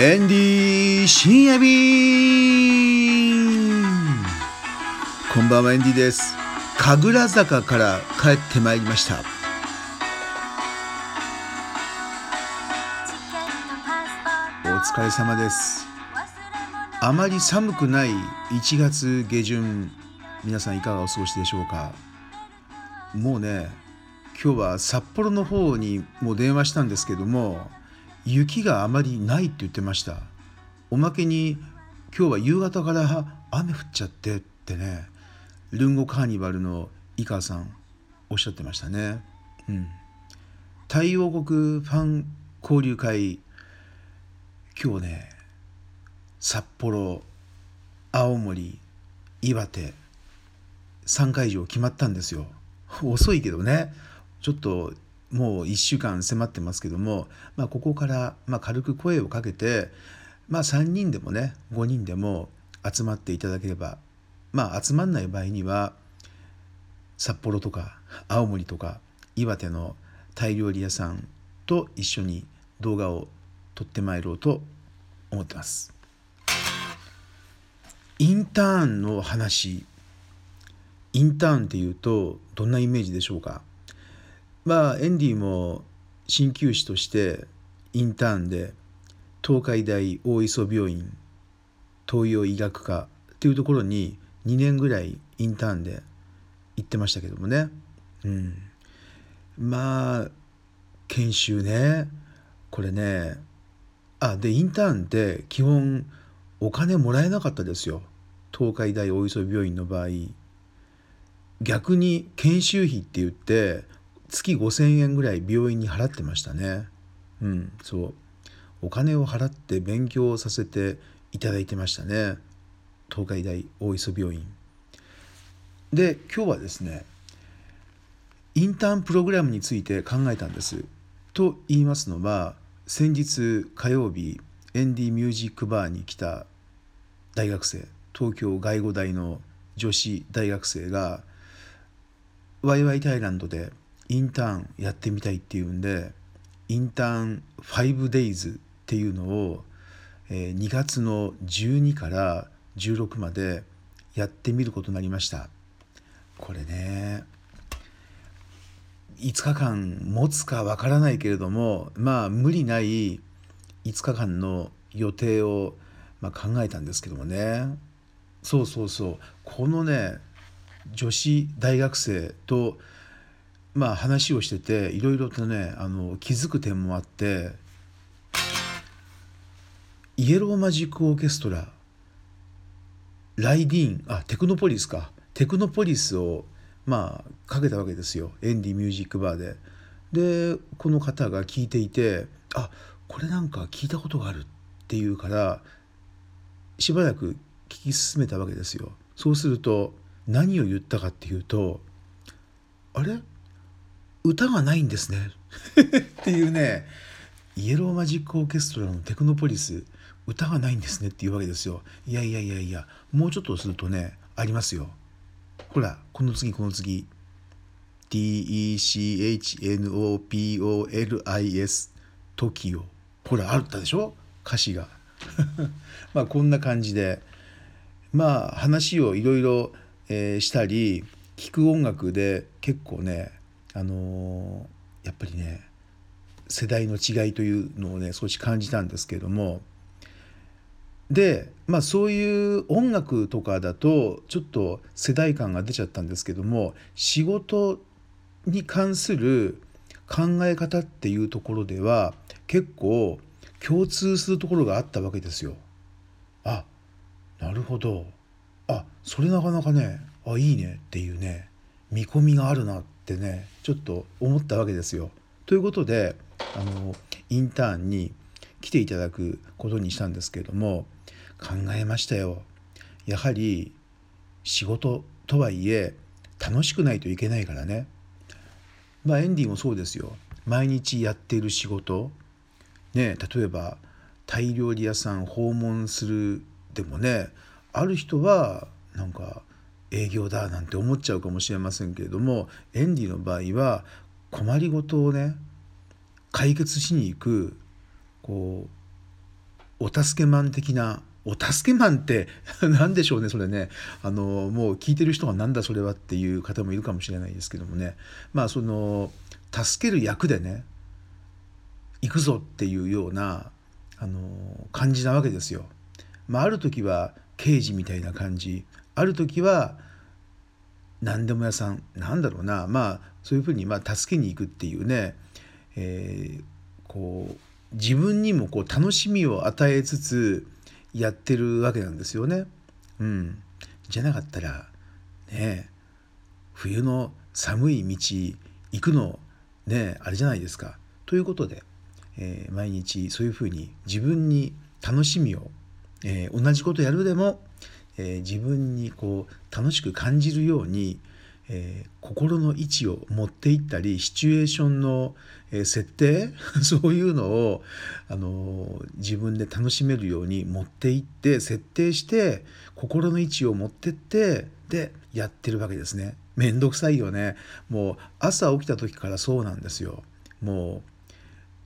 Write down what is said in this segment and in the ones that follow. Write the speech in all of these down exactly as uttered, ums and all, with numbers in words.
エンディー深夜便、こんばんは、エンディーです。神楽坂から帰ってまいりました。お疲れ様です。あまり寒くないいちがつげじゅん、皆さんいかがお過ごしでしょうか。もうね、今日は札幌の方にもう電話したんですけども、雪があまりないって言ってました。おまけに今日は夕方から雨降っちゃってってね、ルンゴカーニバルの井川さんおっしゃってましたね、うん、太陽国ファン交流会、今日ね札幌、青森、岩手さんかいじょう決まったんですよ。遅いけどね、ちょっともういっしゅうかん迫ってますけども、まあ、ここからまあ軽く声をかけて、まあ、さんにんでもねごにんでも集まっていただければ、まあ集まんない場合には札幌とか青森とか岩手のタイ料理屋さんと一緒に動画を撮ってまいろうと思ってます。インターンの話。インターンっていうとどんなイメージでしょうか。まあエンディも鍼灸師としてインターンで東海大大磯病院東洋医学科っていうところににねんぐらいインターンで行ってましたけどもね、うん、まあ研修ね、これね、あでインターンって基本お金もらえなかったですよ、東海大大磯病院の場合。逆に研修費って言って月ごせんえんぐらい病院に払ってましたね。うん、そうお金を払って勉強をさせていただいてましたね、東海大大磯病院で。今日はですね、インターンプログラムについて考えたんです。と言いますのは、先日火曜日エンディミュージックバーに来た大学生、東京外語大の女子大学生がワイワイタイランドでインターンやってみたいっていうんで、インターン ファイブデイズ っていうのをにがつのじゅうにからじゅうろくまでやってみることになりました。これね、いつかかん持つかわからないけれども、まあ無理ないいつかかんの予定をまあ考えたんですけどもね。そうそうそう、このね女子大学生とまあ話をしてて、いろいろとねあの気づく点もあって、イエローマジックオーケストラ、ライディーン、あテクノポリスかテクノポリスをまあかけたわけですよ、エンディミュージックバーで。でこの方が聞いていて、あこれなんか聞いたことがあるっていうからしばらく聞き進めたわけですよ。そうすると何を言ったかっていうと、あれ歌がないんですねっていうね、イエローマジックオーケストラのテクノポリス、歌がないんですねっていうわけですよ。いやいやいやいや、もうちょっとするとねありますよ。ほらこの次この次 ティーイーシーエイチエヌオーピーオーエルアイエス トキオ、ほらあったでしょ歌詞がまあこんな感じで、まあ話をいろいろしたり、聴く音楽で結構ね、あのー、やっぱりね世代の違いというのをね少し感じたんですけれども、でまあそういう音楽とかだとちょっと世代感が出ちゃったんですけども、仕事に関する考え方っていうところでは結構共通するところがあったわけですよ。あなるほど、あそれなかなかね、あいいねっていうね、見込みがあるなってねちょっと思ったわけですよ。ということであのインターンに来ていただくことにしたんですけれども、考えましたよ。やはり仕事とはいえ楽しくないといけないからね。まあエンディもそうですよ、毎日やっている仕事ね、例えばタイ料理屋さん訪問するでもね、ある人はなんか営業だなんて思っちゃうかもしれませんけれども、エンディの場合は困りごとをね解決しに行くこうお助けマン的な、お助けマンって何でしょうね、それね。あのもう聞いてる人がなんだそれはっていう方もいるかもしれないですけどもね、まあその助ける役でね、行くぞっていうようなあの感じなわけですよ。まあある時は刑事みたいな感じ、ある時は何でも屋さん、なんだろうな、まあそういうふうにまあ助けに行くっていうね、えー、こう自分にもこう楽しみを与えつつやってるわけなんですよね。うん、じゃなかったらね、冬の寒い道行くのねあれじゃないですか。ということで、えー、毎日そういうふうに自分に楽しみを、えー、同じことやるでも、えー、自分にこう楽しく感じるように、えー、心の位置を持っていったり、シチュエーションの、えー、設定そういうのを、あのー、自分で楽しめるように持っていって設定して心の位置を持ってってでやってるわけですね。めんどくさいよね。もう朝起きた時からそうなんですよ。もう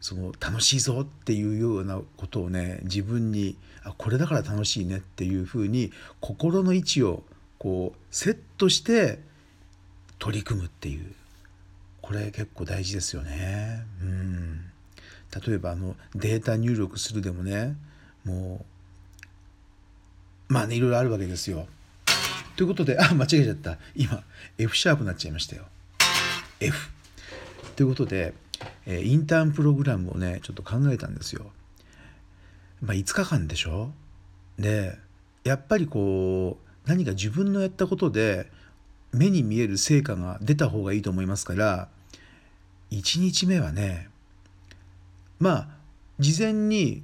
その楽しいぞっていうようなことをね、自分にあこれだから楽しいねっていうふうに心の位置をこうセットして取り組むっていう、これ結構大事ですよね。うん、例えばあのデータ入力するでもね、もうまあねいろいろあるわけですよ。ということで、あ間違えちゃった、今 F シャープになっちゃいましたよ。 F ということで、えー、インターンプログラムをねちょっと考えたんですよ。まあいつかかんでしょ。でやっぱりこう何か自分のやったことで目に見える成果が出た方がいいと思いますから、いちにちめはね、まあ事前に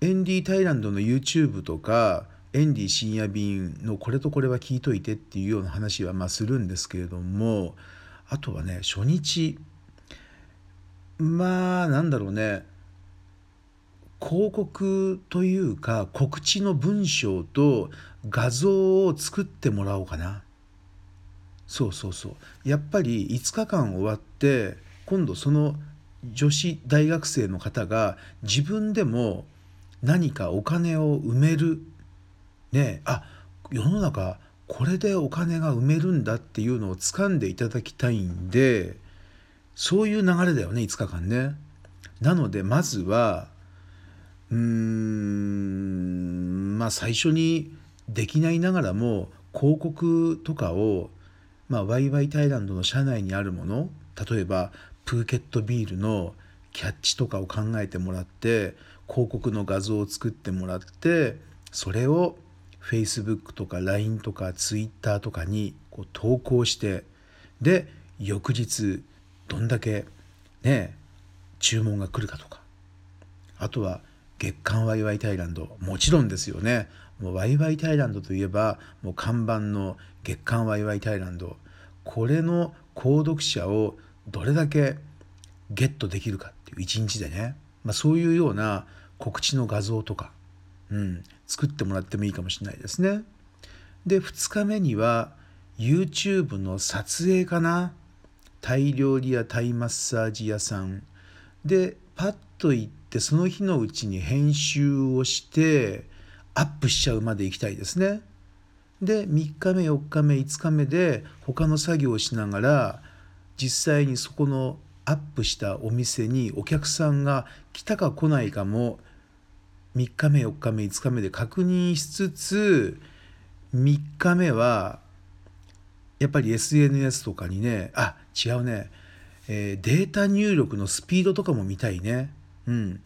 エンディ・タイランドの YouTube とかエンディ深夜便のこれとこれは聞いといてっていうような話はまあするんですけれども、あとはね初日、まあなんだろうね、広告というか告知の文章と画像を作ってもらおうかな。そうそうそう、やっぱりいつかかん終わって今度その女子大学生の方が自分でも何かお金を埋めるね、あ世の中これでお金が埋めるんだっていうのを掴んでいただきたいんで、そういう流れだよねいつかかんね。なのでまずはうーんまあ最初にできないながらも広告とかをまあ、ワイワイタイランドの社内にあるもの、例えばプーケットビールのキャッチとかを考えてもらって広告の画像を作ってもらって、それを Facebook とか ライン とか Twitter とかにこう投稿して、で翌日どんだけね注文が来るかとか、あとは月刊ワイワイタイランド、もちろんですよね。もうワイワイタイランドといえばもう看板の月刊ワイワイタイランド、これの購読者をどれだけゲットできるかっていういちにちでね、まあ、そういうような告知の画像とか、うん、作ってもらってもいいかもしれないですね。でふつかめには YouTube の撮影かな。タイ料理屋、タイマッサージ屋さんでパッと行ってその日のうちに編集をしてアップしちゃうまで行きたいですね。でみっかめよっかめいつかめで他の作業をしながら実際にそこのアップしたお店にお客さんが来たか来ないかもみっかめよっかめいつかめで確認しつつ、みっかめはやっぱり エスエヌエス とかにね、あ違うね、えー、データ入力のスピードとかも見たいね。うん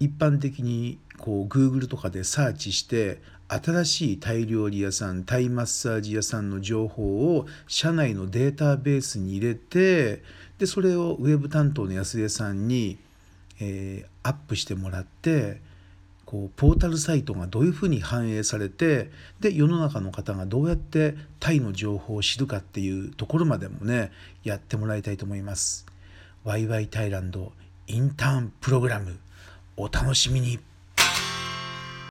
一般的にこう Google とかでサーチして新しいタイ料理屋さん、タイマッサージ屋さんの情報を社内のデータベースに入れて、でそれをウェブ担当の安江さんに、えー、アップしてもらって、こうポータルサイトがどういうふうに反映されて、で世の中の方がどうやってタイの情報を知るかっていうところまでもねやってもらいたいと思います。ワイワイタイランドインターンプログラムお楽しみに。